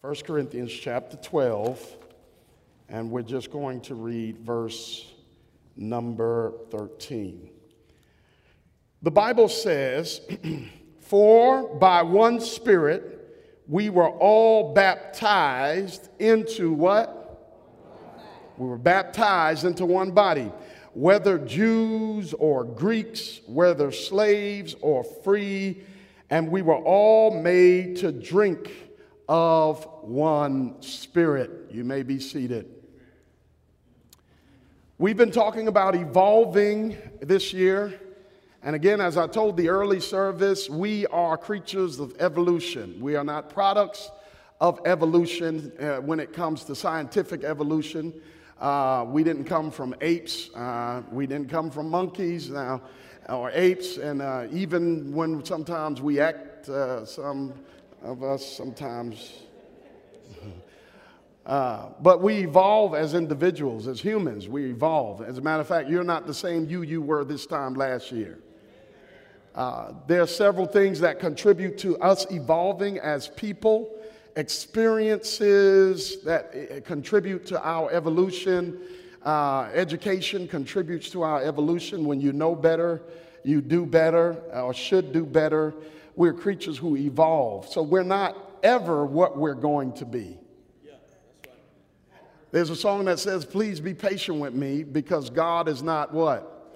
First Corinthians chapter 12, and we're just going to read verse number 13. The Bible says, "For by one Spirit we were all baptized into" what? We were baptized into one body, whether Jews or Greeks, whether slaves or free, and we were all made to drink of one Spirit. You may be seated. We've been talking about evolving this year. And again, as I told the early service, we are creatures of evolution. We are not products of evolution when it comes to scientific evolution. We didn't come from apes. We didn't come from monkeys now, or apes. And even when sometimes we act, some of us sometimes. But we evolve as individuals, as humans. We evolve. As a matter of fact, you're not the same you were this time last year. There are several things that contribute to us evolving as people. Experiences that contribute to our evolution. Education contributes to our evolution. When you know better, you do better, or should do better. We're creatures who evolve. So we're not ever what we're going to be. There's a song that says, "Please be patient with me, because God is not" what?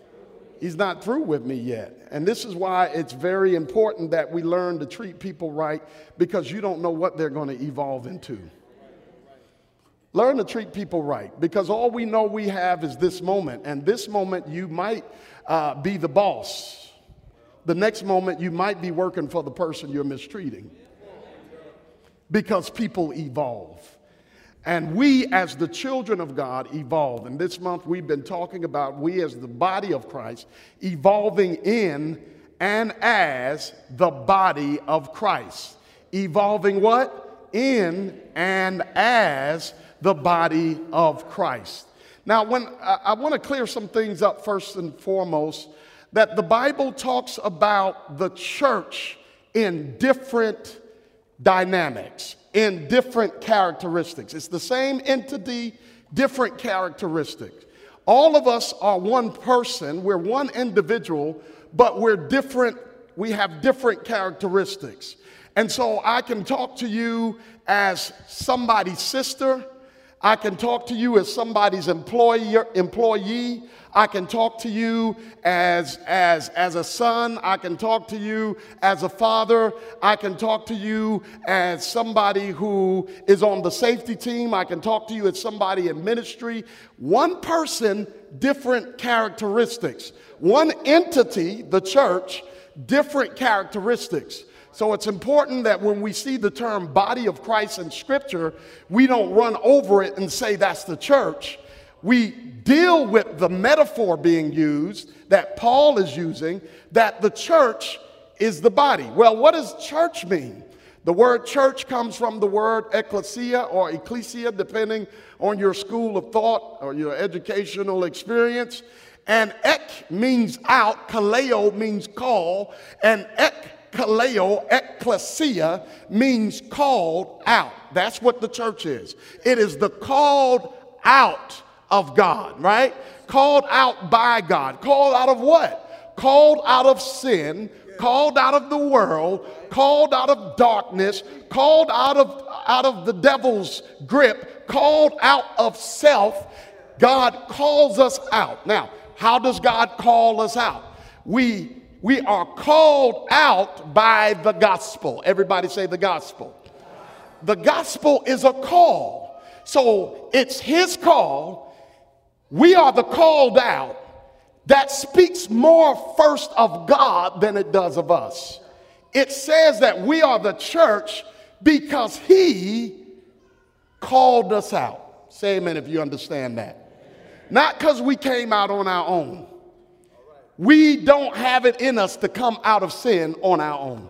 He's not through with me yet. And this is why it's very important that we learn to treat people right, because you don't know what they're going to evolve into. Learn to treat people right, because all we know we have is this moment. And this moment you might be the boss. The next moment you might be working for the person you're mistreating, because people evolve. And we, as the children of God, evolve. And this month we've been talking about we, as the body of Christ, evolving in and as the body of Christ. Evolving what? In and as the body of Christ. Now, when I want to clear some things up first and foremost, that the Bible talks about the church in different dynamics, in different characteristics. It's the same entity, different characteristics. All of us are one person, we're one individual, but we're different, we have different characteristics. And so I can talk to you as somebody's sister, I can talk to you as somebody's employee. I can talk to you as a son. I can talk to you as a father. I can talk to you as somebody who is on the safety team. I can talk to you as somebody in ministry. One person, different characteristics. One entity, the church, different characteristics. So it's important that when we see the term body of Christ in Scripture, we don't run over it and say that's the church. We deal with the metaphor being used that Paul is using, that the church is the body. Well, what does church mean? The word church comes from the word ecclesia or ecclesia, depending on your school of thought or your educational experience. And ek means out, kaleo means call, and ek kaleo, ecclesia, means called out. That's what the church is. It is the called out of God, right? Called out by God. Called out of what? Called out of sin, called out of the world, called out of darkness, called out of the devil's grip, called out of self. God calls us out. Now, how does God call us out? We are called out by the gospel. Everybody say the gospel. The gospel is a call. So it's his call. We are the called out. That speaks more first of God than it does of us. It says that we are the church because he called us out. Say amen if you understand that. Not because we came out on our own. We don't have it in us to come out of sin on our own.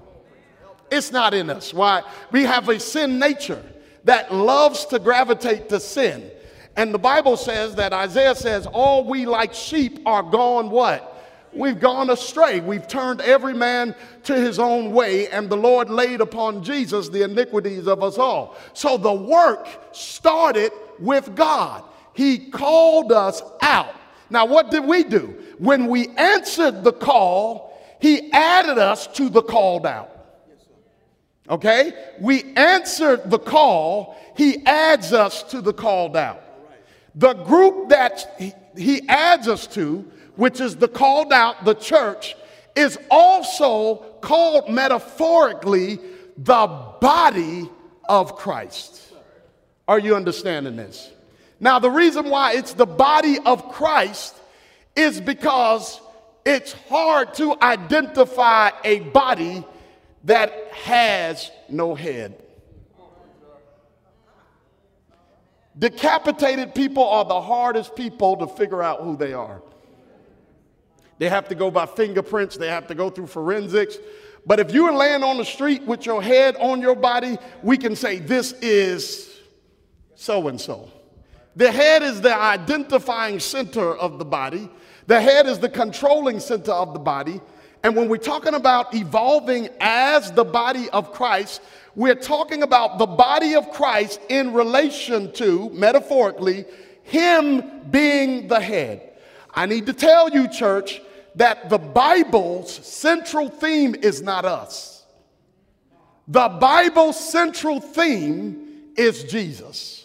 It's not in us. Why? We have a sin nature that loves to gravitate to sin. And the Bible says that Isaiah says, all we like sheep are gone what? We've gone astray. We've turned every man to his own way, and the Lord laid upon Jesus the iniquities of us all. So the work started with God. He called us out. Now, what did we do? When we answered the call, he added us to the called out. Okay? We answered the call. He adds us to the called out. The group that he adds us to, which is the called out, the church, is also called metaphorically the body of Christ. Are you understanding this? Now, the reason why it's the body of Christ is because it's hard to identify a body that has no head. Decapitated people are the hardest people to figure out who they are. They have to go by fingerprints. They have to go through forensics. But if you are laying on the street with your head on your body, we can say this is so-and-so. The head is the identifying center of the body. The head is the controlling center of the body. And when we're talking about evolving as the body of Christ, we're talking about the body of Christ in relation to, metaphorically, him being the head. I need to tell you, church, that the Bible's central theme is not us. The Bible's central theme is Jesus.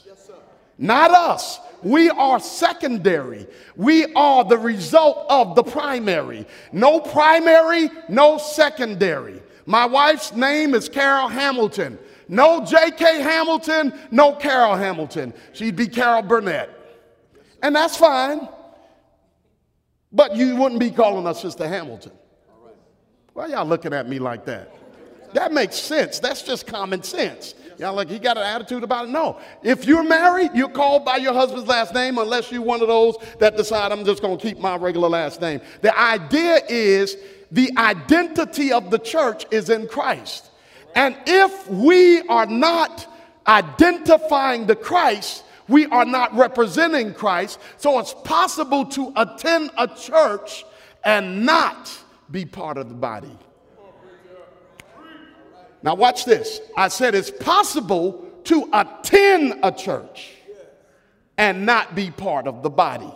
Not us. We are secondary. We are the result of the primary. No primary, no secondary. My wife's name is Carol Hamilton. No J.K. Hamilton, no Carol Hamilton. She'd be Carol Burnett. And that's fine. But you wouldn't be calling us Sister Hamilton. Why y'all looking at me like that? That makes sense. That's just common sense. Y'all like, he got an attitude about it? No. If you're married, you're called by your husband's last name, unless you're one of those that decide I'm just going to keep my regular last name. The idea is the identity of the church is in Christ. And if we are not identifying the Christ, we are not representing Christ. So it's possible to attend a church and not be part of the body. Now watch this. I said it's possible to attend a church and not be part of the body.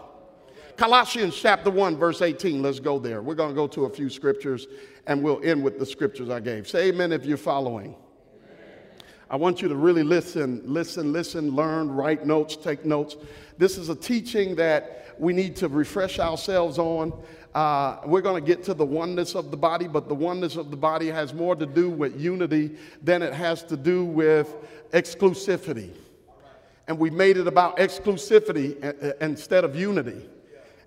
Colossians chapter 1, verse 18. Let's go there. We're going to go to a few scriptures, and we'll end with the scriptures I gave. Say amen if you're following. I want you to really listen, learn, write notes, take notes. This is a teaching that we need to refresh ourselves on. We're going to get to the oneness of the body, but the oneness of the body has more to do with unity than it has to do with exclusivity. And we made it about exclusivity instead of unity.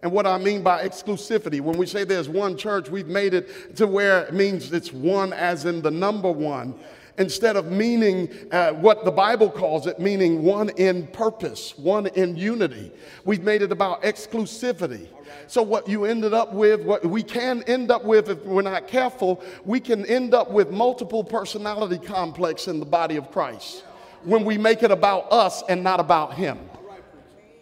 And what I mean by exclusivity, when we say there's one church, we've made it to where it means it's one as in the number one, instead of meaning what the Bible calls it, meaning one in purpose, one in unity. We've made it about exclusivity. So what you ended up with, what we can end up with if we're not careful, we can end up with multiple personality complex in the body of Christ when we make it about us and not about him.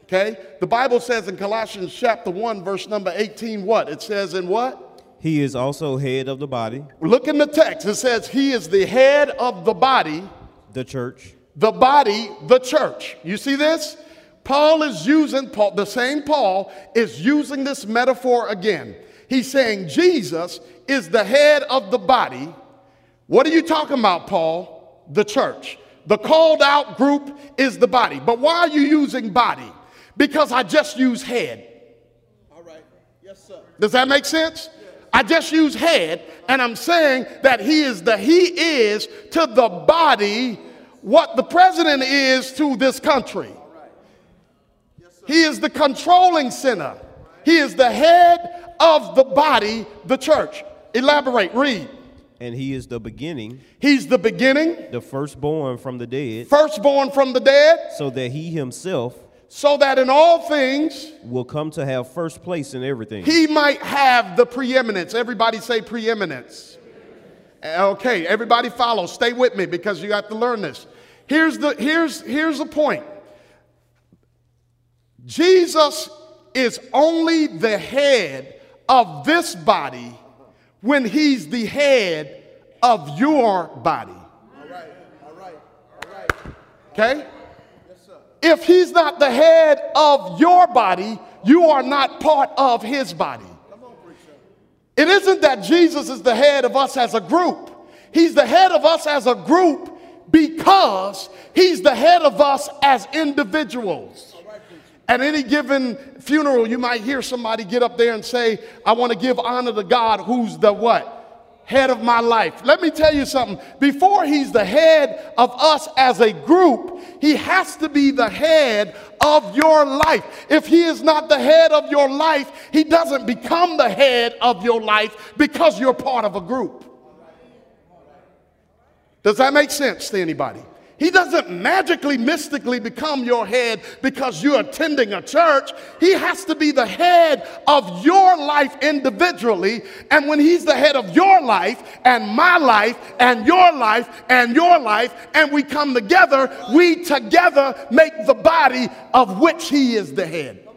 Okay? The Bible says in Colossians chapter 1, verse number 18, what? It says in what? He is also head of the body. Look in the text. It says he is the head of the body. The church. The body, the church. You see this? The same Paul is using this metaphor again. He's saying Jesus is the head of the body. What are you talking about, Paul? The church. The called out group is the body. But why are you using body? Because I just use head. All right. Yes, sir. Does that make sense? I just use head, and I'm saying that he is to the body what the president is to this country. He is the controlling center. He is the head of the body, the church. Elaborate, read. And he is the beginning. He's the beginning. The firstborn from the dead. Firstborn from the dead. So that he himself. So that in all things will come to have first place in everything. He might have the preeminence. Everybody say preeminence. Okay, everybody follow. Stay with me because you have to learn this. Here's the point. Jesus is only the head of this body when he's the head of your body. All right, all right, all right. Okay? Yes, sir. If he's not the head of your body, you are not part of his body. Come on, preacher. It isn't that Jesus is the head of us as a group. He's the head of us as a group because he's the head of us as individuals. At any given funeral, you might hear somebody get up there and say, I want to give honor to God who's the what? Head of my life. Let me tell you something. Before he's the head of us as a group, he has to be the head of your life. If he is not the head of your life, he doesn't become the head of your life because you're part of a group. Does that make sense to anybody? He doesn't magically, mystically become your head because you're attending a church. He has to be the head of your life individually. And when he's the head of your life and my life and your life and your life, and we come together, we together make the body of which he is the head.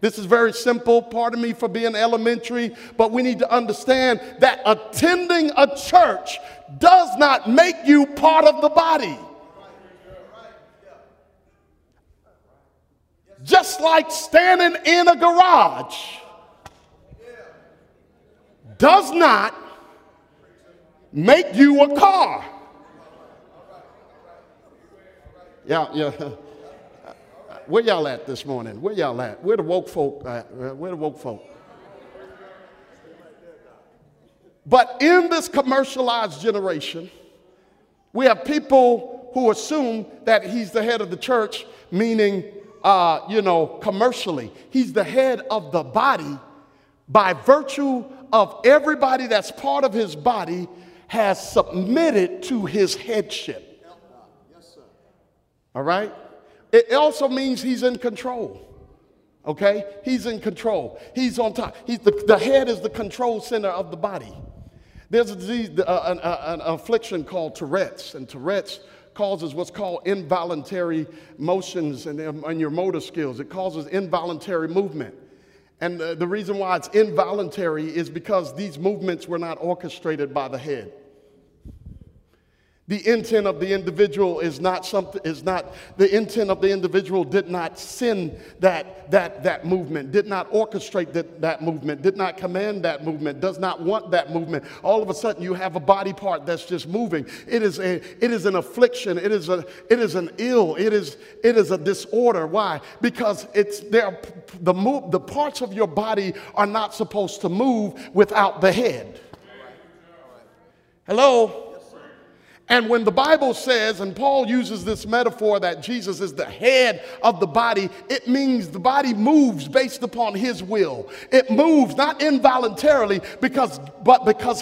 This is very simple. Pardon me for being elementary, but we need to understand that attending a church does not make you part of the body. Just like standing in a garage does not make you a car. Yeah. Where y'all at this morning? Where y'all at? Where the woke folk at? Where the woke folk? But in this commercialized generation, we have people who assume that he's the head of the church, meaning, commercially. He's the head of the body by virtue of everybody that's part of his body has submitted to his headship. All right? It also means he's in control, okay? He's in control. He's on top. He's the head is the control center of the body. There's a disease, an affliction called Tourette's, and Tourette's causes what's called involuntary motions and your motor skills. It causes involuntary movement. And the reason why it's involuntary is because these movements were not orchestrated by the head. The intent of the individual is not something, the intent of the individual did not send that movement, did not orchestrate that movement, did not command that movement, does not want that movement. All of a sudden you have a body part that's just moving. It is an affliction, it is an ill, it is a disorder. Why? Because the parts of your body are not supposed to move without the head. Hello? And when the Bible says, and Paul uses this metaphor that Jesus is the head of the body, it means the body moves based upon his will. It moves not involuntarily, because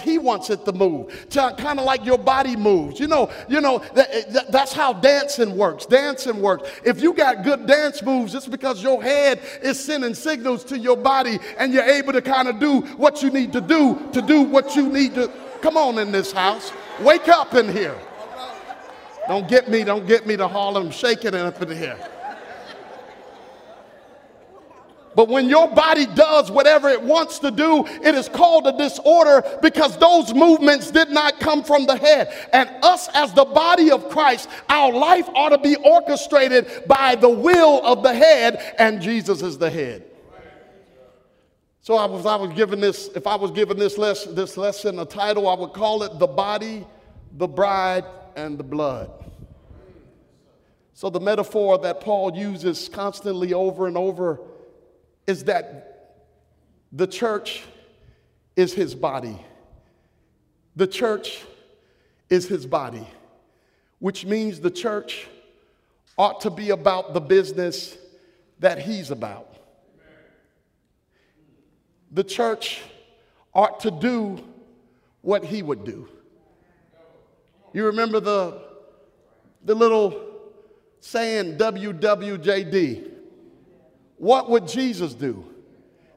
he wants it to move. Kind of like your body moves. That's how dancing works. If you got good dance moves, it's because your head is sending signals to your body and you're able to kind of do what you need to do what you need to. Come on in this house. Wake up in here. Don't get me to Harlem shaking up in here. But when your body does whatever it wants to do, it is called a disorder because those movements did not come from the head. And us as the body of Christ, our life ought to be orchestrated by the will of the head, and Jesus is the head. So if I was giving this lesson a title, I would call it The Body, the Bride, and the Blood. So the metaphor that Paul uses constantly over and over is that the church is his body. The church is his body, which means the church ought to be about the business that he's about. The church ought to do what he would do. You remember the little saying, WWJD. What would Jesus do?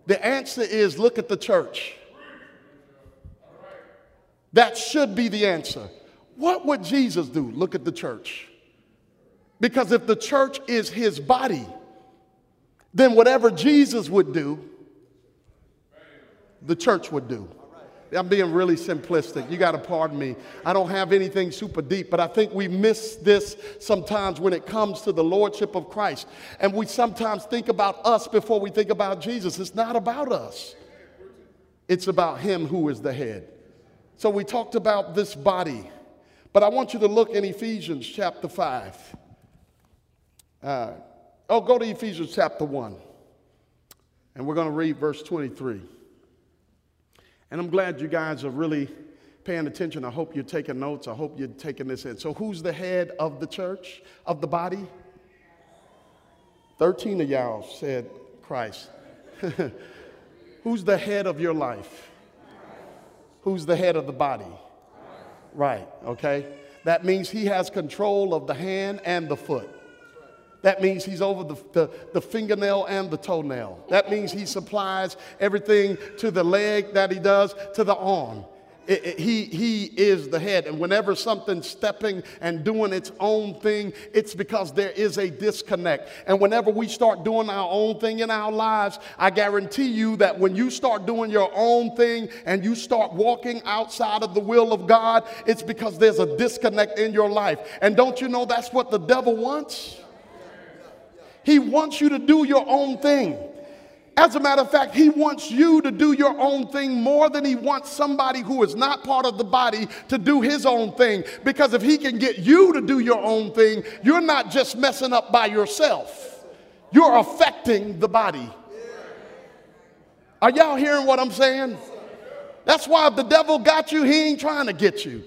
The answer is, look at the church. That should be the answer. What would Jesus do? Look at the church. Because if the church is his body, then whatever Jesus would do the church would do. I'm being really simplistic. You got to pardon me. I don't have anything super deep, but I think we miss this sometimes when it comes to the lordship of Christ. And we sometimes think about us before we think about Jesus. It's not about us. It's about him who is the head. So we talked about this body, but I want you to look in Ephesians chapter 5. Go to Ephesians chapter 1, and we're going to read verse 23. And I'm glad you guys are really paying attention. I hope you're taking notes. I hope you're taking this in. So who's the head of the church, of the body? 13 of y'all said Christ. Who's the head of your life? Who's the head of the body? Right, okay? That means he has control of the hand and the foot. That means he's over the fingernail and the toenail. That means he supplies everything to the leg that he does, to the arm. He is the head. And whenever something's stepping and doing its own thing, it's because there is a disconnect. And whenever we start doing our own thing in our lives, I guarantee you that when you start doing your own thing and you start walking outside of the will of God, it's because there's a disconnect in your life. And don't you know that's what the devil wants? He wants you to do your own thing. As a matter of fact, he wants you to do your own thing more than he wants somebody who is not part of the body to do his own thing. Because if he can get you to do your own thing, you're not just messing up by yourself. You're affecting the body. Are y'all hearing what I'm saying? That's why if the devil got you, he ain't trying to get you.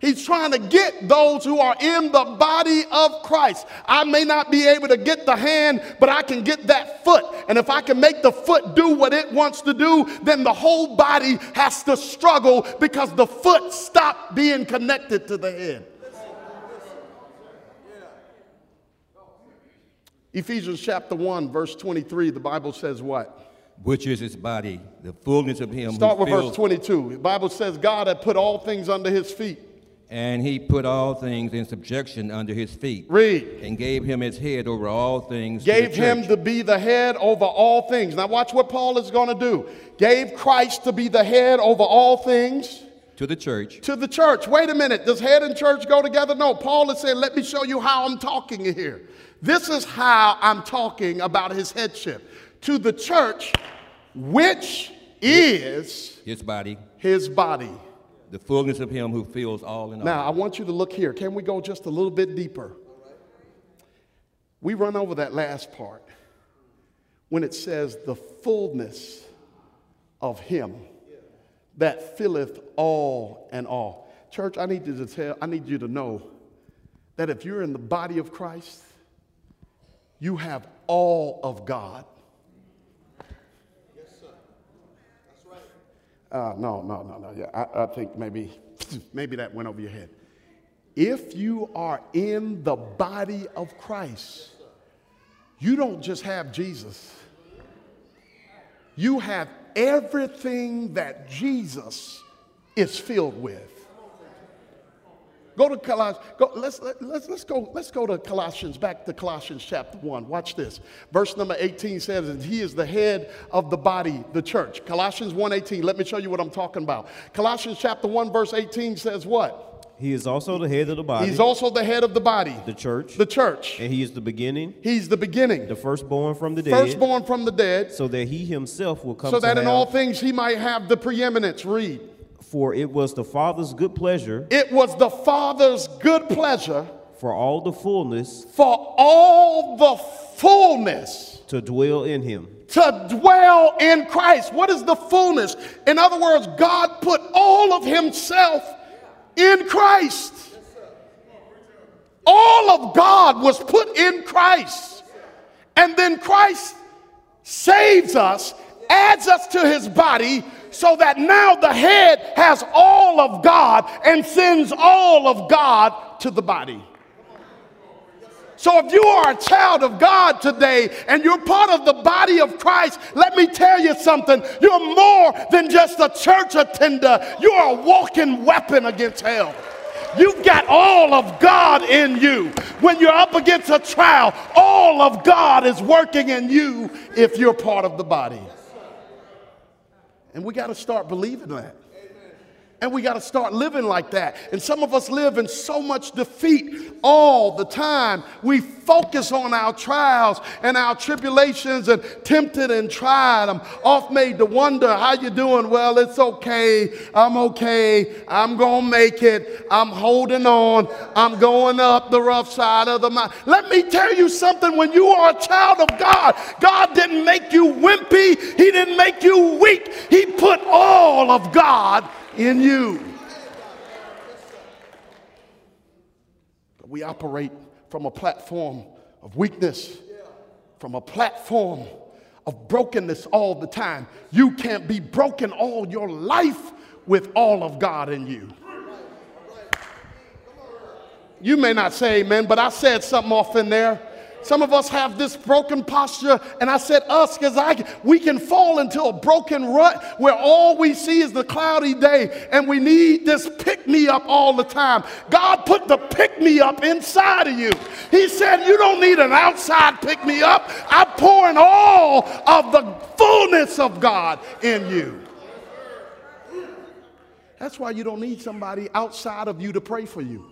He's trying to get those who are in the body of Christ. I may not be able to get the hand, but I can get that foot. And if I can make the foot do what it wants to do, then the whole body has to struggle because the foot stopped being connected to the head. Ephesians chapter 1, verse 23, the Bible says what? Which is his body, the fullness of him. Start with verse 22. The Bible says God had put all things under his feet. And he put all things in subjection under his feet. Read. And gave him his head over all things. Gave him to be the head over all things. Now watch what Paul is going to do. Gave Christ to be the head over all things. To the church. To the church. Wait a minute. Does head and church go together? No. Paul is saying, let me show you how I'm talking here. This is how I'm talking about his headship. To the church, which is his body. His body. The fullness of him who fills all in all. Now, I want you to look here. Can we go just a little bit deeper? We run over that last part when it says the fullness of him that filleth all and all. Church, I need you to know that if you're in the body of Christ, you have all of God. No. Yeah, I think maybe that went over your head. If you are in the body of Christ, you don't just have Jesus. You have everything that Jesus is filled with. Go to Colossians. Let's go to Colossians, back to Colossians chapter 1. Watch this. Verse number 18 says, and he is the head of the body, the church. Colossians 1:18. Let me show you what I'm talking about. Colossians chapter 1, verse 18 says what? He is also the head of the body. He's also the head of the body. The church. The church. And he is the beginning. He's the beginning. The firstborn from the dead. Firstborn from the dead. So that he himself will come to have. So that in all things he might have the preeminence. Read. For it was the Father's good pleasure. It was the Father's good pleasure. For all the fullness. For all the fullness. To dwell in him. To dwell in Christ. What is the fullness? In other words, God put all of himself in Christ. All of God was put in Christ. And then Christ saves us, adds us to his body, so that now the head has all of God and sends all of God to the body. So if you are a child of God today and you're part of the body of Christ, let me tell you something. You're more than just a church attender. You're a walking weapon against hell. You've got all of God in you. When you're up against a trial, all of God is working in you if you're part of the body. And we got to start believing that. And we got to start living like that. And some of us live in so much defeat all the time. We focus on our trials and our tribulations and tempted and tried. I'm oft made to wonder, how you doing? Well, it's okay. I'm okay. I'm going to make it. I'm holding on. I'm going up the rough side of the mountain. Let me tell you something. When you are a child of God, God didn't make you wimpy. He didn't make you weak. He put all of God in you. But we operate from a platform of weakness, from a platform of brokenness all the time. You can't be broken all your life with all of God in you. You may not say amen, but I said something off in there. Some of us have this broken posture, and I said us because we can fall into a broken rut where all we see is the cloudy day, and we need this pick-me-up all the time. God put the pick-me-up inside of you. He said, you don't need an outside pick-me-up. I'm pouring all of the fullness of God in you. That's why you don't need somebody outside of you to pray for you.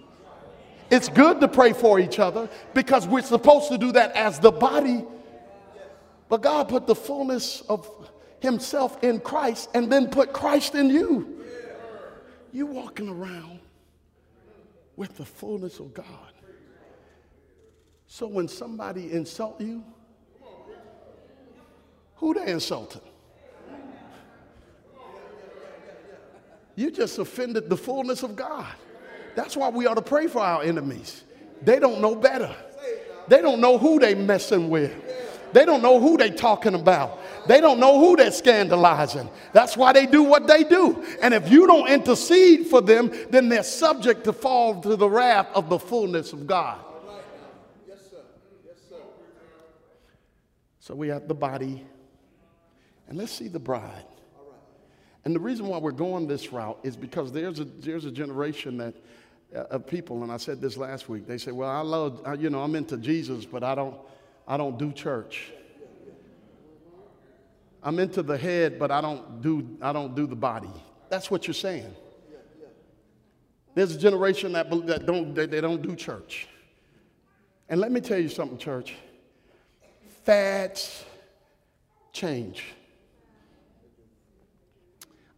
It's good to pray for each other because we're supposed to do that as the body. But God put the fullness of himself in Christ and then put Christ in you. You walking around with the fullness of God. So when somebody insults you, who they insulting? You just offended the fullness of God. That's why we ought to pray for our enemies. They don't know better. They don't know who they messing with. They don't know who they talking about. They don't know who they're scandalizing. That's why they do what they do. And if you don't intercede for them, then they're subject to fall to the wrath of the fullness of God. So we have the body. And let's see the bride. And the reason why we're going this route is because there's a generation that of people, and I said this last week, they say, well, I'm into Jesus, but I don't do church. I'm into the head, but I don't do the body. That's what you're saying. There's a generation that don't do church. And let me tell you something, church. Fads change.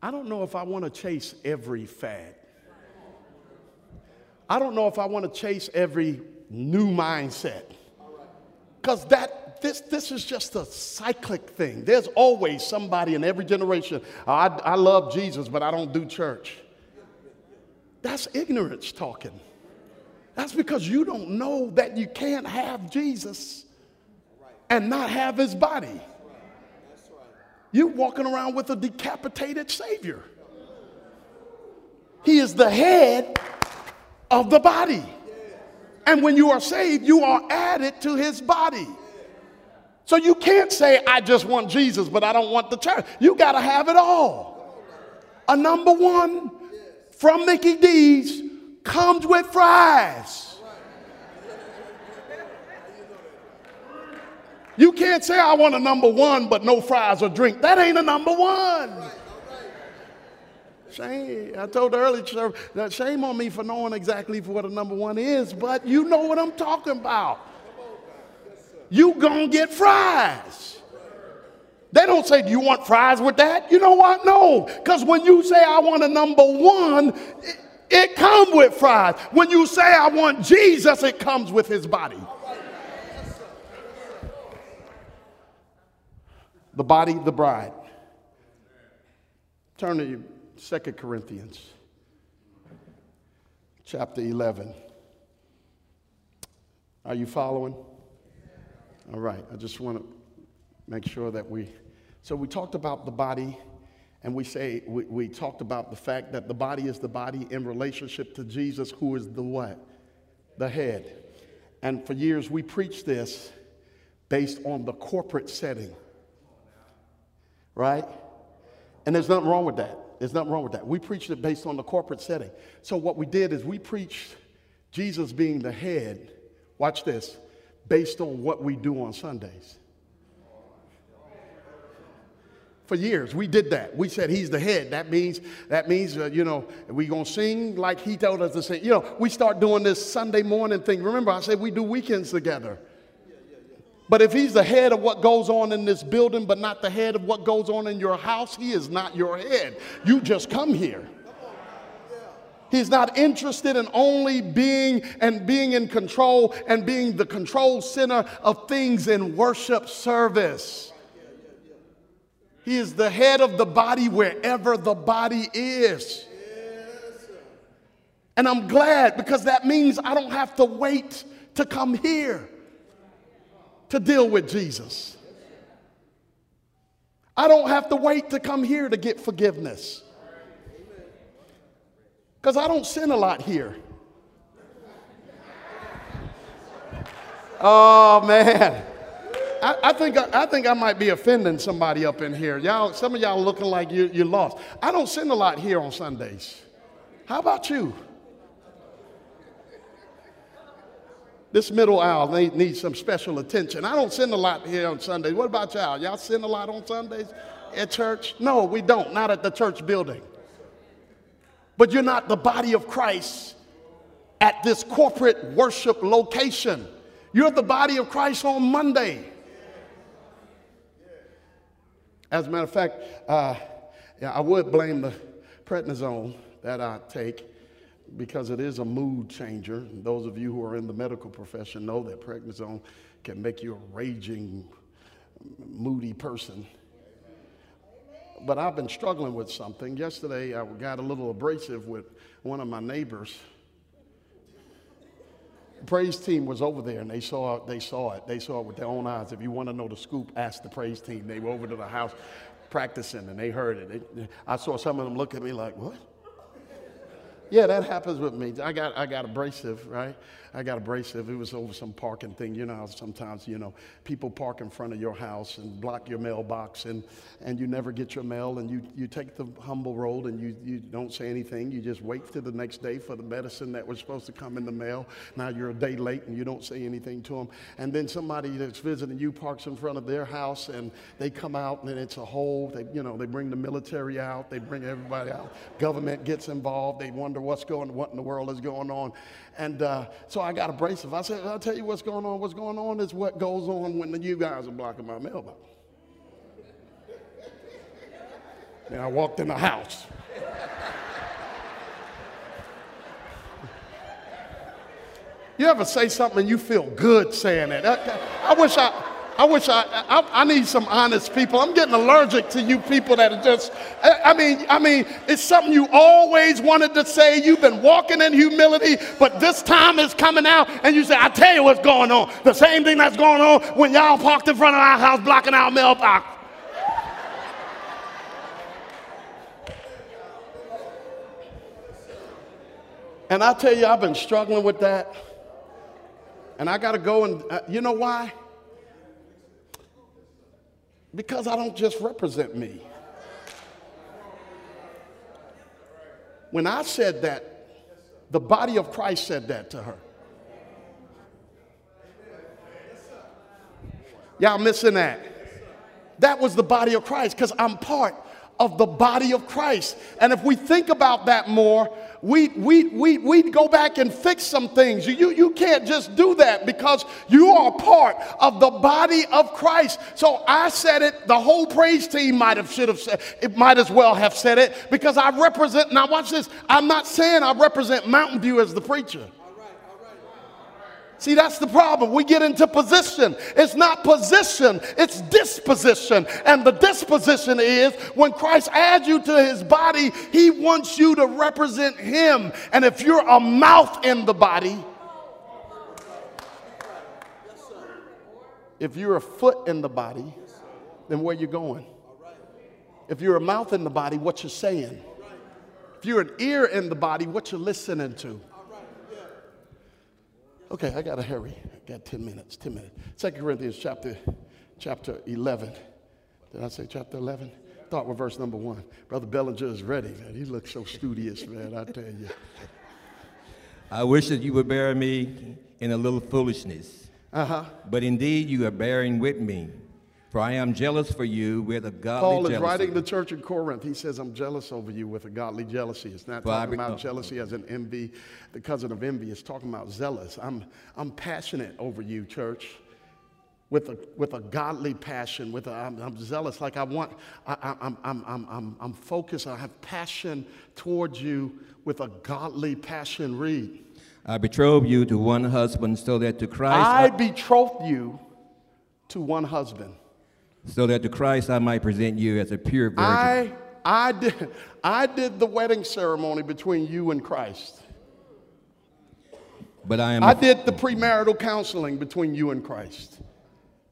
I don't know if I want to chase every fad. I don't know if I want to chase every new mindset. Because this is just a cyclic thing. There's always somebody in every generation, I love Jesus, but I don't do church. That's ignorance talking. That's because you don't know that you can't have Jesus and not have his body. You're walking around with a decapitated Savior. He is the head of the body. And when you are saved, you are added to his body. So you can't say, I just want Jesus, but I don't want the church. You got to have it all. A number one from Mickey D's comes with fries. You can't say, I want a number one, but no fries or drink. That ain't a number one. Shame. I told the early church, shame on me for knowing exactly what a number one is, but you know what I'm talking about. You gonna get fries. They don't say, do you want fries with that? You know what? No, because when you say, I want a number one, it comes with fries. When you say, I want Jesus, it comes with his body. The body, the bride. Turn to 2 Corinthians chapter 11. Are you following? All right. I just want to make sure that we talked about the body, and we talked about the fact that the body is the body in relationship to Jesus, who is the what? The head. And for years we preached this based on the corporate setting. Right? And there's nothing wrong with that. There's nothing wrong with that. We preached it based on the corporate setting. So what we did is we preached Jesus being the head, watch this, based on what we do on Sundays. For years, we did that. We said he's the head. That means you know, we're going to sing like he told us to sing. You know, we start doing this Sunday morning thing. Remember, I said we do weekends together. But if he's the head of what goes on in this building but not the head of what goes on in your house, he is not your head. You just come here. He's not interested in only being in control and being the control center of things in worship service. He is the head of the body wherever the body is. And I'm glad, because that means I don't have to wait to come here to deal with Jesus. I don't have to wait to come here to get forgiveness, because I don't sin a lot here. Oh, man. I think I might be offending somebody up in here. Y'all, some of y'all looking like you're lost. I don't sin a lot here on Sundays. How about you? This middle aisle, they need some special attention. I don't sin a lot here on Sundays. What about y'all? Y'all sin a lot on Sundays at church? No, we don't. Not at the church building. But you're not the body of Christ at this corporate worship location. You're the body of Christ on Monday. As a matter of fact, I would blame the prednisone that I take, because it is a mood changer. And those of you who are in the medical profession know that prednisone can make you a raging, moody person. But I've been struggling with something. Yesterday, I got a little abrasive with one of my neighbors. The praise team was over there, and they saw it with their own eyes. If you want to know the scoop, ask the praise team. They were over to the house practicing, and they heard it. I saw some of them look at me like, what? Yeah, that happens with me. I got abrasive, right? I got abrasive. It was over some parking thing. You know how sometimes, you know, people park in front of your house and block your mailbox, and you never get your mail, and you take the humble road, and you don't say anything. You just wait till the next day for the medicine that was supposed to come in the mail. Now you're a day late, and you don't say anything to them. And then somebody that's visiting you parks in front of their house, and they come out, and it's a whole, they bring the military out. They bring everybody out. Government gets involved. They wonder what in the world is going on. And so I got abrasive. I said, I'll tell you what's going on. What's going on is what goes on when you guys are blocking my mailbox. And I walked in the house. You ever say something and you feel good saying it? I need some honest people. I'm getting allergic to you people that are just, I mean, it's something you always wanted to say. You've been walking in humility, but this time it's coming out, and you say, I tell you what's going on. The same thing that's going on when y'all parked in front of our house blocking our mailbox. And I tell you, I've been struggling with that. And I got to go, and you know why? Because I don't just represent me. When I said that, the body of Christ said that to her. Y'all missing that? That was the body of Christ, because I'm part of the body of Christ. And if we think about that more, we'd go back and fix some things. You can't just do that, because you are part of the body of Christ. So I said it. The whole praise team might as well have said it, because I represent. Now watch this. I'm not saying I represent Mountain View as the preacher. See, that's the problem. We get into position. It's not position, it's disposition. And the disposition is when Christ adds you to his body, he wants you to represent him. And if you're a mouth in the body, if you're a foot in the body, then where you going? If you're a mouth in the body, what you're saying? If you're an ear in the body, what you're listening to? Okay, I got to hurry. I got 10 minutes, 10 minutes. 2 Corinthians chapter 11. Did I say chapter 11? Start with verse number 1. Brother Bellinger is ready, man. He looks so studious, man, I tell you. I wish that you would bear me in a little foolishness. But indeed you are bearing with me. For I am jealous for you with a godly jealousy. Paul is writing the church in Corinth. He says, I'm jealous over you with a godly jealousy. It's not talking about jealousy as an envy, the cousin of envy. It's talking about zealous. I'm passionate over you, church, with a godly passion. I'm zealous, like I'm focused. I have passion towards you with a godly passion. Read. I betrothed you to one husband so that to Christ. I betrothed you to one husband. So that to Christ I might present you as a pure virgin. I did the wedding ceremony between you and Christ. But I did the premarital counseling between you and Christ.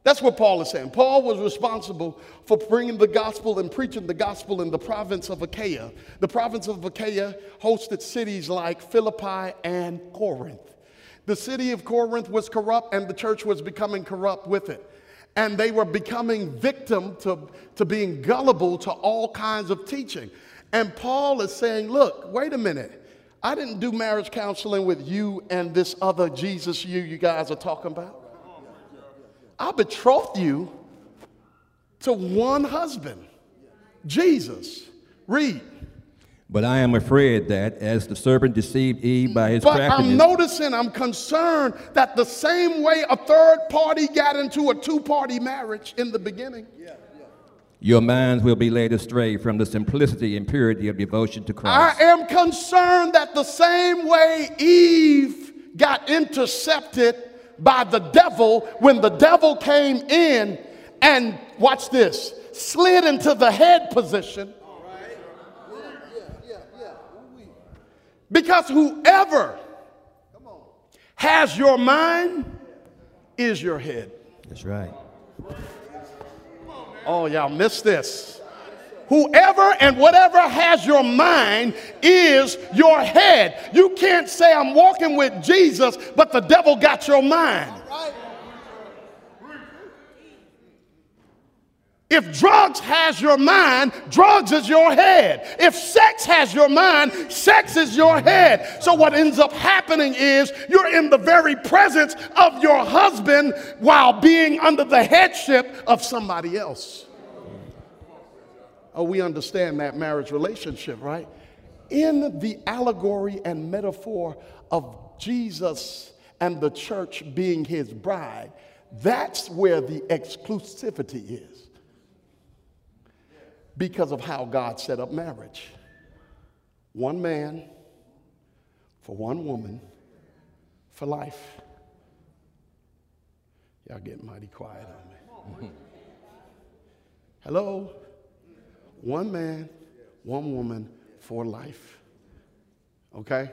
That's what Paul is saying. Paul was responsible for bringing the gospel and preaching the gospel in the province of Achaia. The province of Achaia hosted cities like Philippi and Corinth. The city of Corinth was corrupt, and the church was becoming corrupt with it. And they were becoming victim to being gullible to all kinds of teaching. And Paul is saying, look, wait a minute. I didn't do marriage counseling with you and this other Jesus you guys are talking about. I betrothed you to one husband, Jesus. Read. But I am afraid that, as the serpent deceived Eve by his craftiness. But I'm noticing, I'm concerned that the same way a third party got into a two-party marriage in the beginning. Your minds will be led astray from the simplicity and purity of devotion to Christ. I am concerned that the same way Eve got intercepted by the devil, when the devil came in and, watch this, slid into the head position. Because whoever has your mind is your head. That's right. Oh, y'all missed this. Whoever and whatever has your mind is your head. You can't say I'm walking with Jesus, but the devil got your mind. If drugs has your mind, drugs is your head. If sex has your mind, sex is your head. So what ends up happening is you're in the very presence of your husband while being under the headship of somebody else. Oh, we understand that marriage relationship, right? In the allegory and metaphor of Jesus and the church being his bride, that's where the exclusivity is. Because of how God set up marriage. One man for one woman for life. Y'all getting mighty quiet on me. Hello? One man, one woman for life. Okay?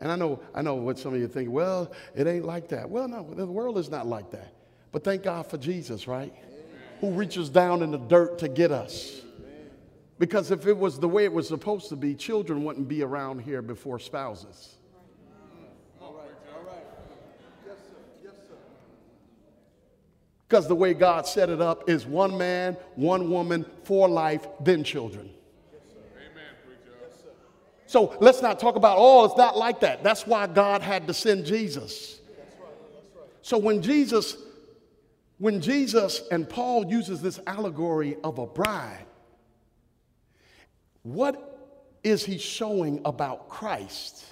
And I know what some of you think, well, it ain't like that. Well, no, the world is not like that. But thank God for Jesus, right? Who reaches down in the dirt to get us. Because if it was the way it was supposed to be, children wouldn't be around here before spouses. All right, all right. Yes, sir. Yes, sir. Because the way God set it up is one man, one woman, for life, then children. Yes, sir. Amen, preacher. Yes, sir. So let's not talk about, oh, it's not like that. That's why God had to send Jesus. That's right. That's right. So when Jesus and Paul uses this allegory of a bride, what is he showing about Christ?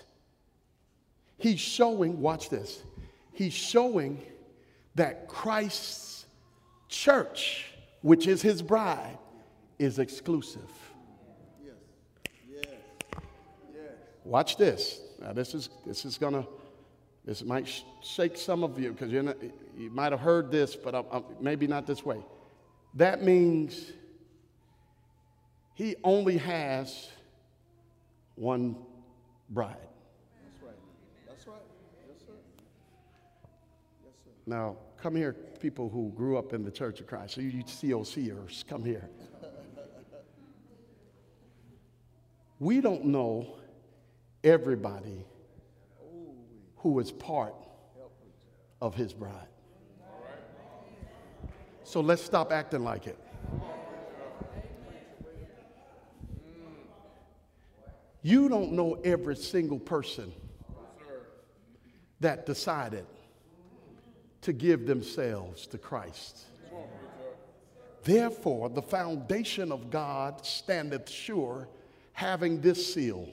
He's showing, watch this, he's showing that Christ's church, which is his bride, is exclusive. Yes. Yes. Yes. Watch this. Now this might shake some of you, because you might have heard this, but maybe not this way. That means he only has one bride. That's right. That's right. Yes, sir. Yes, sir. Now, come here, people who grew up in the Church of Christ. So you COCers, come here. We don't know everybody who is part of his bride. So let's stop acting like it. You don't know every single person that decided to give themselves to Christ. Therefore, the foundation of God standeth sure, having this seal.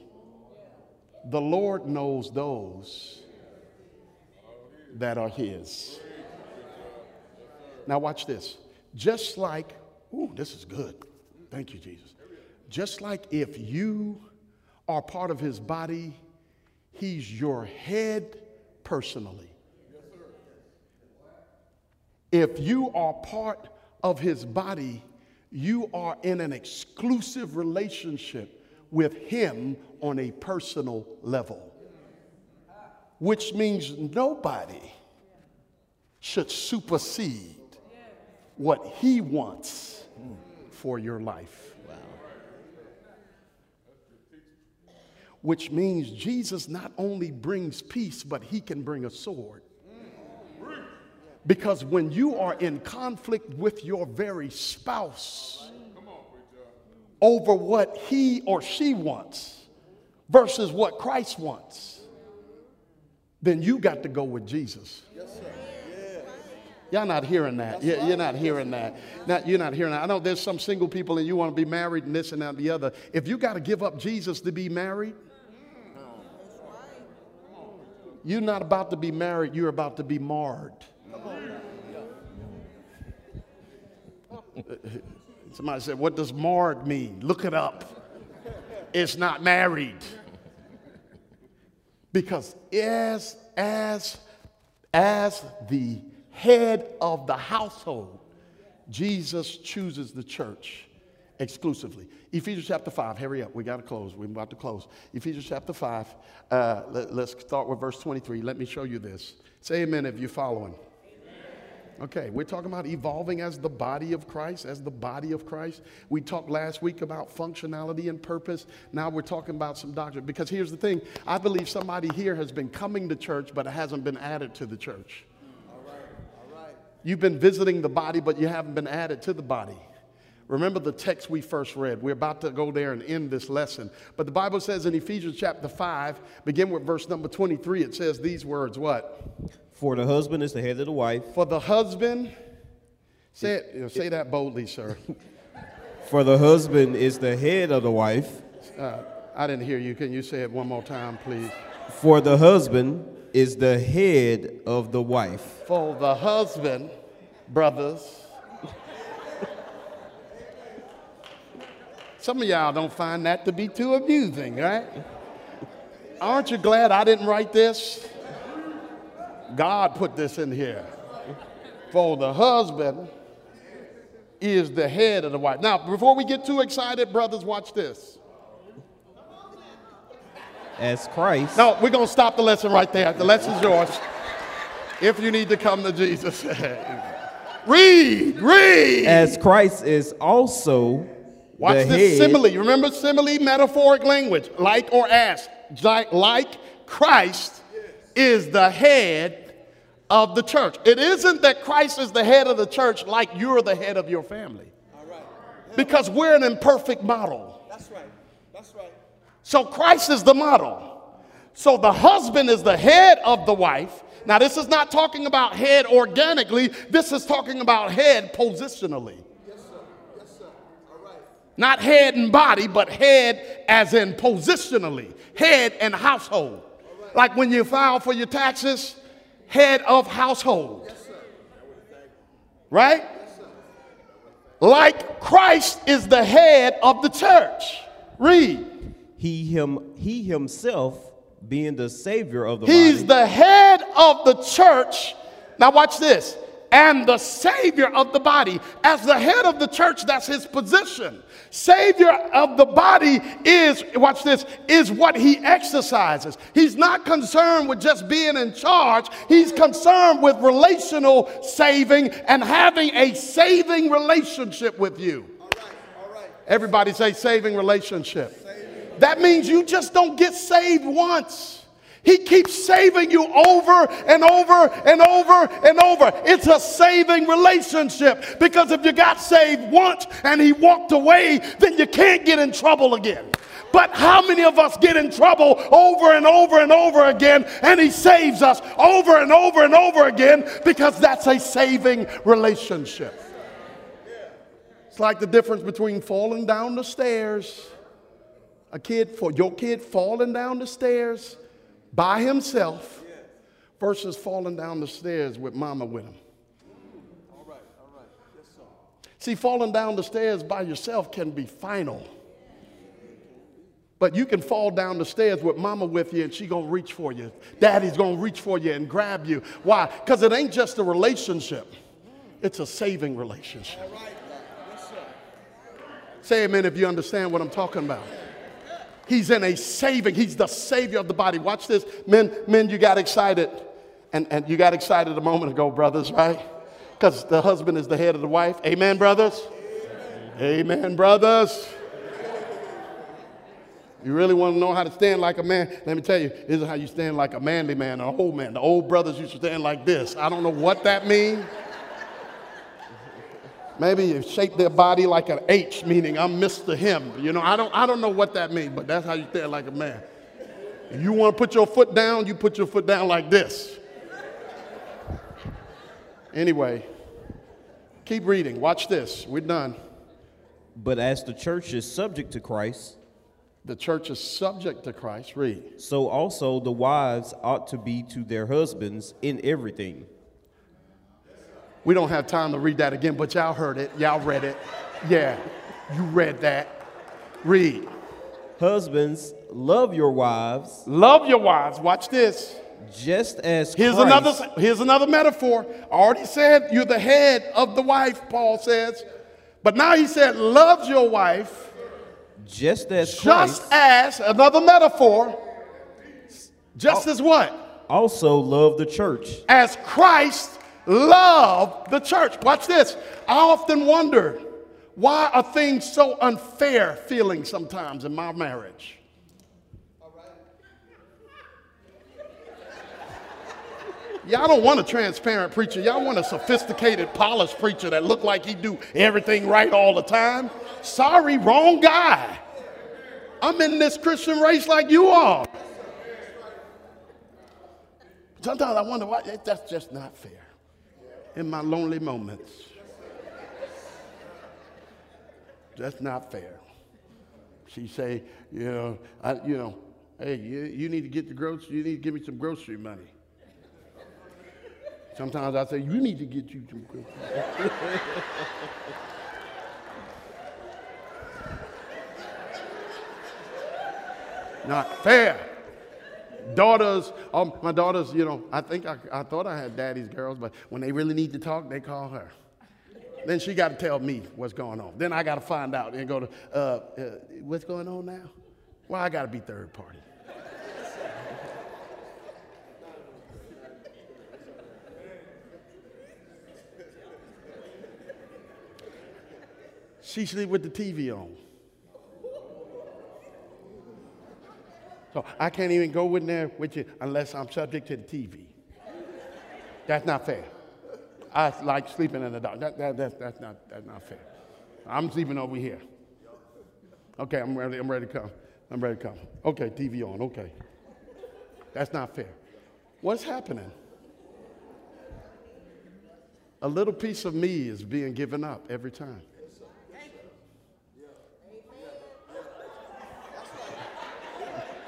The Lord knows those that are his. Now watch this. Just like, ooh, this is good. Thank you, Jesus. Just like if you are part of his body, he's your head personally. If you are part of his body, you are in an exclusive relationship with him on a personal level, which means nobody should supersede what he wants for your life. Wow. Which means Jesus not only brings peace, but he can bring a sword. Because when you are in conflict with your very spouse over what he or she wants versus what Christ wants, then you got to go with Jesus. Yes, sir. Y'all not hearing that. You're not hearing that. You're not hearing that. I know there's some single people and you want to be married and this and that and the other. If you got to give up Jesus to be married, you're not about to be married. You're about to be marred. Somebody said, what does marred mean? Look it up. It's not married. Because as the head of the household, Jesus chooses the church exclusively. Ephesians chapter 5, hurry up, we got to close, we're about to close. Ephesians chapter 5, let's start with verse 23. Let me show you this. Say amen if you're following. Okay, we're talking about evolving as the body of Christ, as the body of Christ. We talked last week about functionality and purpose. Now we're talking about some doctrine. Because here's the thing. I believe somebody here has been coming to church, but hasn't been added to the church. All right. All right. You've been visiting the body, but you haven't been added to the body. Remember the text we first read. We're about to go there and end this lesson. But the Bible says in Ephesians chapter 5, begin with verse number 23, it says these words, what? For the husband is the head of the wife. For the husband, say that boldly, sir. For the husband is the head of the wife. I didn't hear you. Can you say it one more time, please? For the husband is the head of the wife. For the husband, brothers. Some of y'all don't find that to be too amusing, right? Aren't you glad I didn't write this? God put this in here. For the husband is the head of the wife. Now, before we get too excited, brothers, watch this. As Christ. No, we're going to stop the lesson right there. The lesson's yours if you need to come to Jesus. Read. As Christ is also watch the this head. Simile. You remember simile, metaphoric language, like or as. Like Christ is the head of the church. It isn't that Christ is the head of the church like you're the head of your family. All right. Because we're an imperfect model. That's right. That's right. So Christ is the model. So the husband is the head of the wife. Now this is not talking about head organically. This is talking about head positionally. Yes, sir. Yes, sir. All right. Not head and body, but head as in positionally. Head and household. Like when you file for your taxes, head of household. Yes, sir. Right? Yes, sir. Like Christ is the head of the church. Read. He himself being the savior of the body. He's the head of the church. Now watch this. And the savior of the body. As the head of the church, that's his position. Savior of the body is, watch this, is what he exercises. He's not concerned with just being in charge. He's concerned with relational saving and having a saving relationship with you. All right. Everybody say saving relationship. Saving. That means you just don't get saved once. He keeps saving you over and over and over and over. It's a saving relationship because if you got saved once and he walked away, then you can't get in trouble again. But how many of us get in trouble over and over and over again and he saves us over and over and over again because that's a saving relationship. It's like the difference between falling down the stairs, your kid falling down the stairs by himself versus falling down the stairs with mama with him. All right, all right. Yes, sir. See, falling down the stairs by yourself can be final. But you can fall down the stairs with mama with you and she's going to reach for you. Daddy's going to reach for you and grab you. Why? Because it ain't just a relationship. It's a saving relationship. All right. Yes, sir. Say amen if you understand what I'm talking about. He's in a saving. He's the savior of the body. Watch this. Men, you got excited. And you got excited a moment ago, brothers, right? Because the husband is the head of the wife. Amen, brothers? Amen, amen brothers. You really want to know how to stand like a man? Let me tell you, this is how you stand like a manly man or a whole man. The old brothers used to stand like this. I don't know what that means. Maybe you shape their body like an H, meaning I'm Mr. Him. You know, I don't know what that means, but that's how you stand like a man. If you want to put your foot down, you put your foot down like this. Anyway, keep reading. Watch this. We're done. But as the church is subject to Christ. The church is subject to Christ. Read. So also the wives ought to be to their husbands in everything. We don't have time to read that again, but y'all heard it. Y'all read it. Yeah, you read that. Read. Husbands, love your wives. Love your wives. Watch this. Just as here's another metaphor. I already said you're the head of the wife, Paul says. But now he said, love your wife. Just as Christ, just as, another metaphor, just as what? Also love the church. As Christ loved the church. Watch this. I often wonder, why are things so unfair feeling sometimes in my marriage? All right. Y'all don't want a transparent preacher. Y'all want a sophisticated, polished preacher that look like he do everything right all the time. Sorry, wrong guy. I'm in this Christian race like you are. Sometimes I wonder why that's just not fair in my lonely moments. That's not fair. She say, hey, you need to get the grocery. You need to give me some grocery money. Sometimes I say, you need to get you some grocery money. Not fair. Daughters, my daughters, you know, I thought I had daddy's girls, but when they really need to talk, they call her. Then she got to tell me what's going on. Then I got to find out and go to, what's going on now? Well, I got to be third party. She sleep with the TV on. So I can't even go in there with you unless I'm subject to the TV. That's not fair. I like sleeping in the dark. That's not fair. I'm sleeping over here. Okay, I'm ready to come. Okay, TV on. Okay. That's not fair. What's happening? A little piece of me is being given up every time.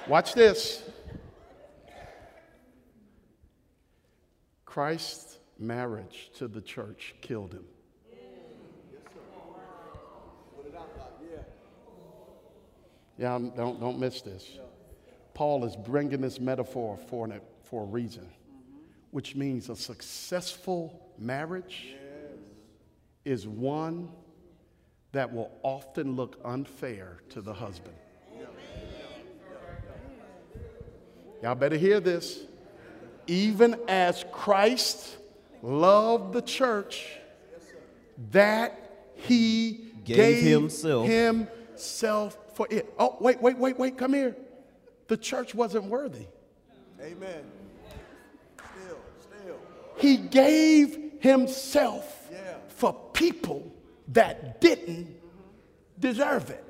Watch this. Christ's marriage to the church killed him. Yeah, don't miss this. Paul is bringing this metaphor for a reason, which means a successful marriage is one that will often look unfair to the husband. Y'all better hear this. Even as Christ loved the church, that he gave himself for it. Oh, wait, come here. The church wasn't worthy. Amen. Still. He gave himself for people that didn't deserve it.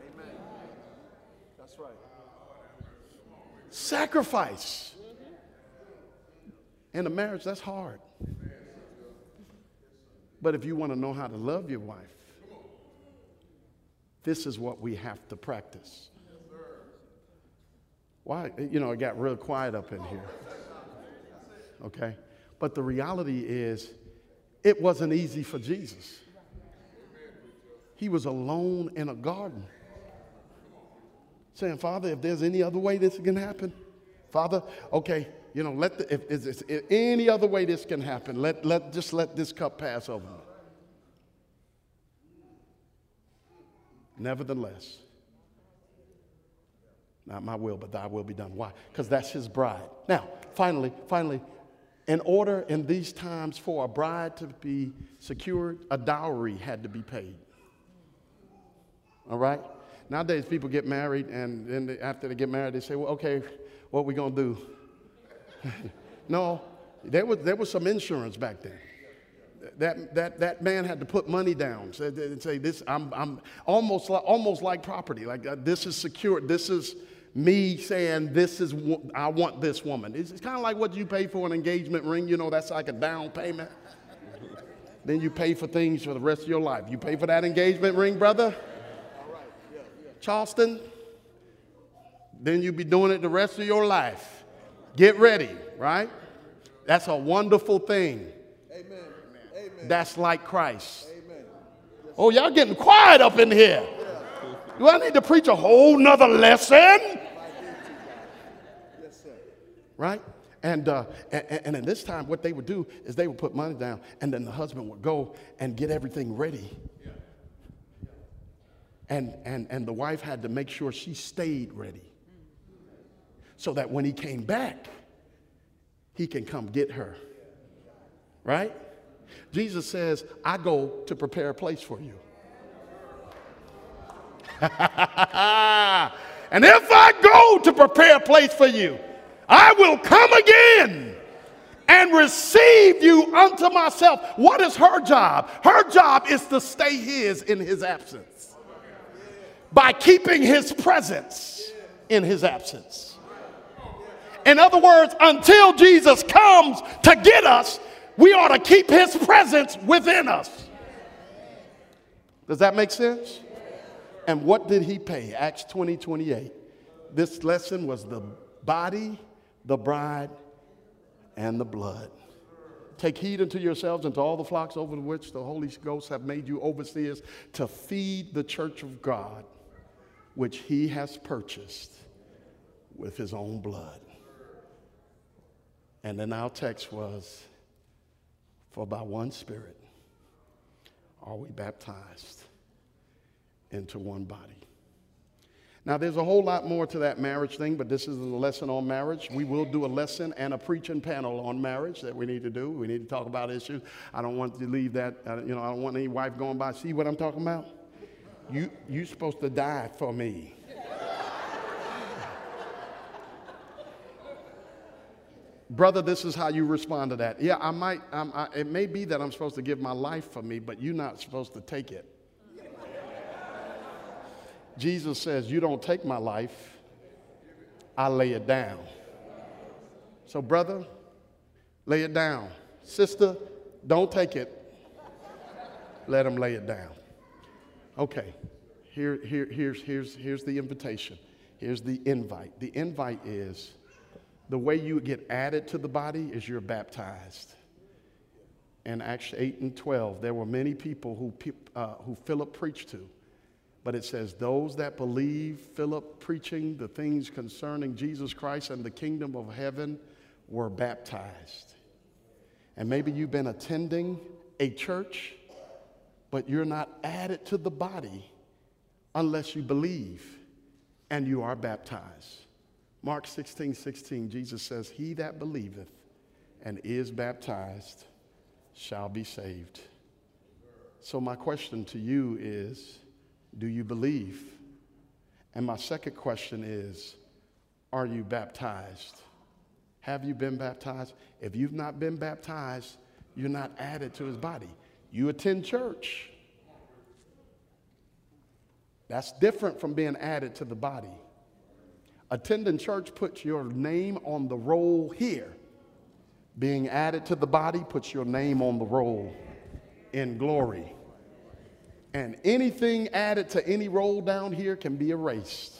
Sacrifice in a marriage, that's hard. But if you want to know how to love your wife, This is what we have to practice. Why? You know, it got real quiet up in here. Okay? But the reality is, it wasn't easy for Jesus. He was alone in a garden, saying, Father, if there's any other way this can happen, Father, okay, you know, if any other way this can happen, let this cup pass over me. Nevertheless, not my will, but thy will be done. Why? Because that's his bride. Now, finally, in order in these times for a bride to be secured, a dowry had to be paid. All right? Nowadays, people get married, and then after they get married, they say, well, okay, what are we going to do? No, there was some insurance back then. That man had to put money down and say, "This I'm almost like property. Like this is secure. This is me saying this is I want this woman." It's kind of like what you pay for an engagement ring. You know, that's like a down payment. Then you pay for things for the rest of your life. You pay for that engagement ring, brother. All right. Yeah. Charleston. Then you be doing it the rest of your life. Get ready, right? That's a wonderful thing. Amen. That's like Christ. Amen. Oh, y'all getting quiet up in here. Do I need to preach a whole nother lesson? Right? And in this time, what they would do is they would put money down, and then the husband would go and get everything ready. And the wife had to make sure she stayed ready so that when he came back, he can come get her. Right? Jesus says, I go to prepare a place for you. And if I go to prepare a place for you, I will come again and receive you unto myself. What is her job? Her job is to stay his in his absence by keeping his presence in his absence. In other words, until Jesus comes to get us, we ought to keep his presence within us. Does that make sense? And what did he pay? Acts 20:28. This lesson was the body, the bride, and the blood. Take heed unto yourselves and to all the flocks over which the Holy Ghost have made you overseers to feed the church of God, which he has purchased with his own blood. And then our text was, for by one Spirit are we baptized into one body. Now, there's a whole lot more to that marriage thing, but this isn't a lesson on marriage. We will do a lesson and a preaching panel on marriage that we need to do. We need to talk about issues. I don't want to leave that, you know, I don't want any wife going by, see what I'm talking about? You're supposed to die for me. Brother, this is how you respond to that. Yeah, it may be that I'm supposed to give my life for me, but you're not supposed to take it. Jesus says, you don't take my life. I lay it down. So, brother, lay it down. Sister, don't take it. Let him lay it down. Okay, here's the invitation. Here's the invite. The invite is, the way you get added to the body is you're baptized. In Acts 8:12, there were many people who Philip preached to. But it says, those that believe Philip preaching the things concerning Jesus Christ and the kingdom of heaven were baptized. And maybe you've been attending a church, but you're not added to the body unless you believe and you are baptized. Mark 16:16, Jesus says, he that believeth and is baptized shall be saved. So my question to you is, do you believe? And my second question is, are you baptized? Have you been baptized? If you've not been baptized, you're not added to his body. You attend church. That's different from being added to the body. Attending church puts your name on the roll here. Being added to the body puts your name on the roll in glory. and anything added to any roll down here can be erased.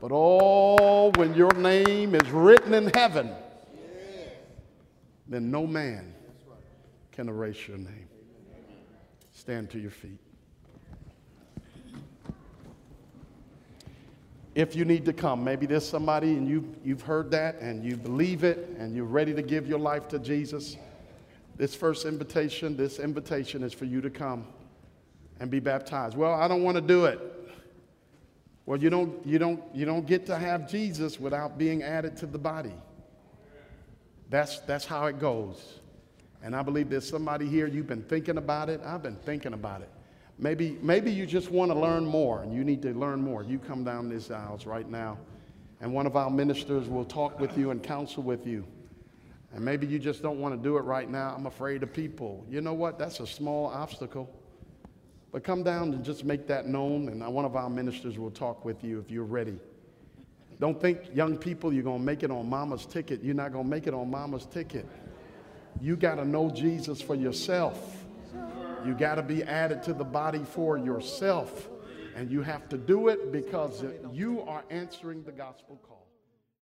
But oh, when your name is written in heaven, then no man can erase your name. Stand to your feet. If you need to come, maybe there's somebody and you've heard that and you believe it and you're ready to give your life to Jesus. This first invitation, this invitation is for you to come and be baptized. Well, I don't want to do it. Well, you don't get to have Jesus without being added to the body. That's how it goes. And I believe there's somebody here, you've been thinking about it. I've been thinking about it. Maybe you just want to learn more and you need to learn more. You come down these aisles right now and one of our ministers will talk with you and counsel with you. And maybe you just don't want to do it right now. I'm afraid of people. You know what? That's a small obstacle. But come down and just make that known and one of our ministers will talk with you if you're ready. Don't think, young people, you're going to make it on mama's ticket. You're not going to make it on mama's ticket. You got to know Jesus for yourself. You got to be added to the body for yourself, and you have to do it because you are answering the gospel call.